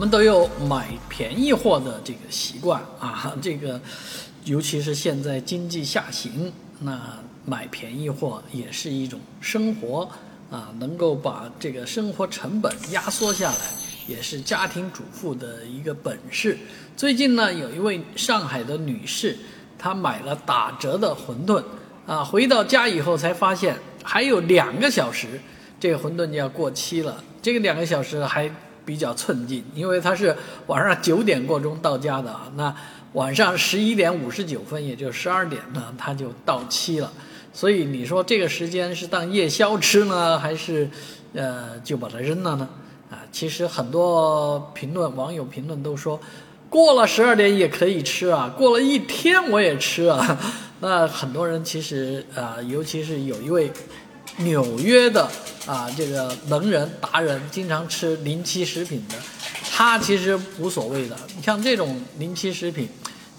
我们都有买便宜货的这个习惯啊，这个尤其是现在经济下行，那买便宜货也是一种生活啊，能够把这个生活成本压缩下来，也是家庭主妇的一个本事。最近呢，有一位上海的女士，她买了打折的馄饨啊，回到家以后才发现还有2个小时，这个馄饨就要过期了。这个2个小时还比较寸进，因为他是晚上9点过钟到家的，那晚上11点59分，也就12点呢，他就到期了。所以你说这个时间是当夜宵吃呢，还是就把它扔了呢？啊，其实很多网友评论都说，过了12点也可以吃啊，过了1天我也吃啊。那很多人其实尤其是有一位纽约的这个能人达人，经常吃临期食品的，他其实无所谓的。你像这种临期食品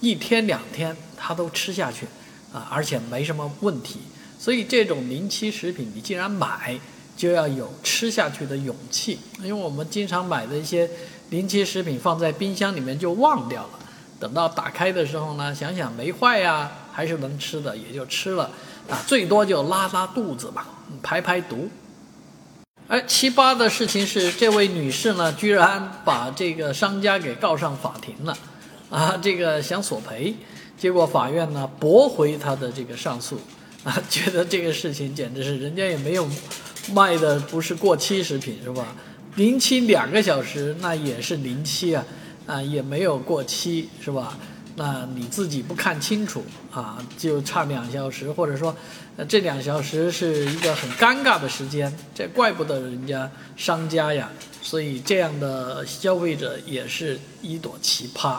，1天2天他都吃下去啊，而且没什么问题。所以这种临期食品，你既然买，就要有吃下去的勇气。因为我们经常买的一些临期食品放在冰箱里面就忘掉了，等到打开的时候呢，想想没坏呀，还是能吃的，也就吃了啊，最多就拉肚子吧，排排毒。而奇葩的事情是，这位女士呢，居然把这个商家给告上法庭了啊，这个想索赔，结果法院呢驳回她的这个上诉啊，觉得这个事情简直是人家也没有卖的不是过期食品是吧？临期2个小时那也是临期啊，也没有过期是吧？那你自己不看清楚啊，就差2小时，或者说，这2小时是一个很尴尬的时间，这怪不得人家商家呀。所以这样的消费者也是一朵奇葩。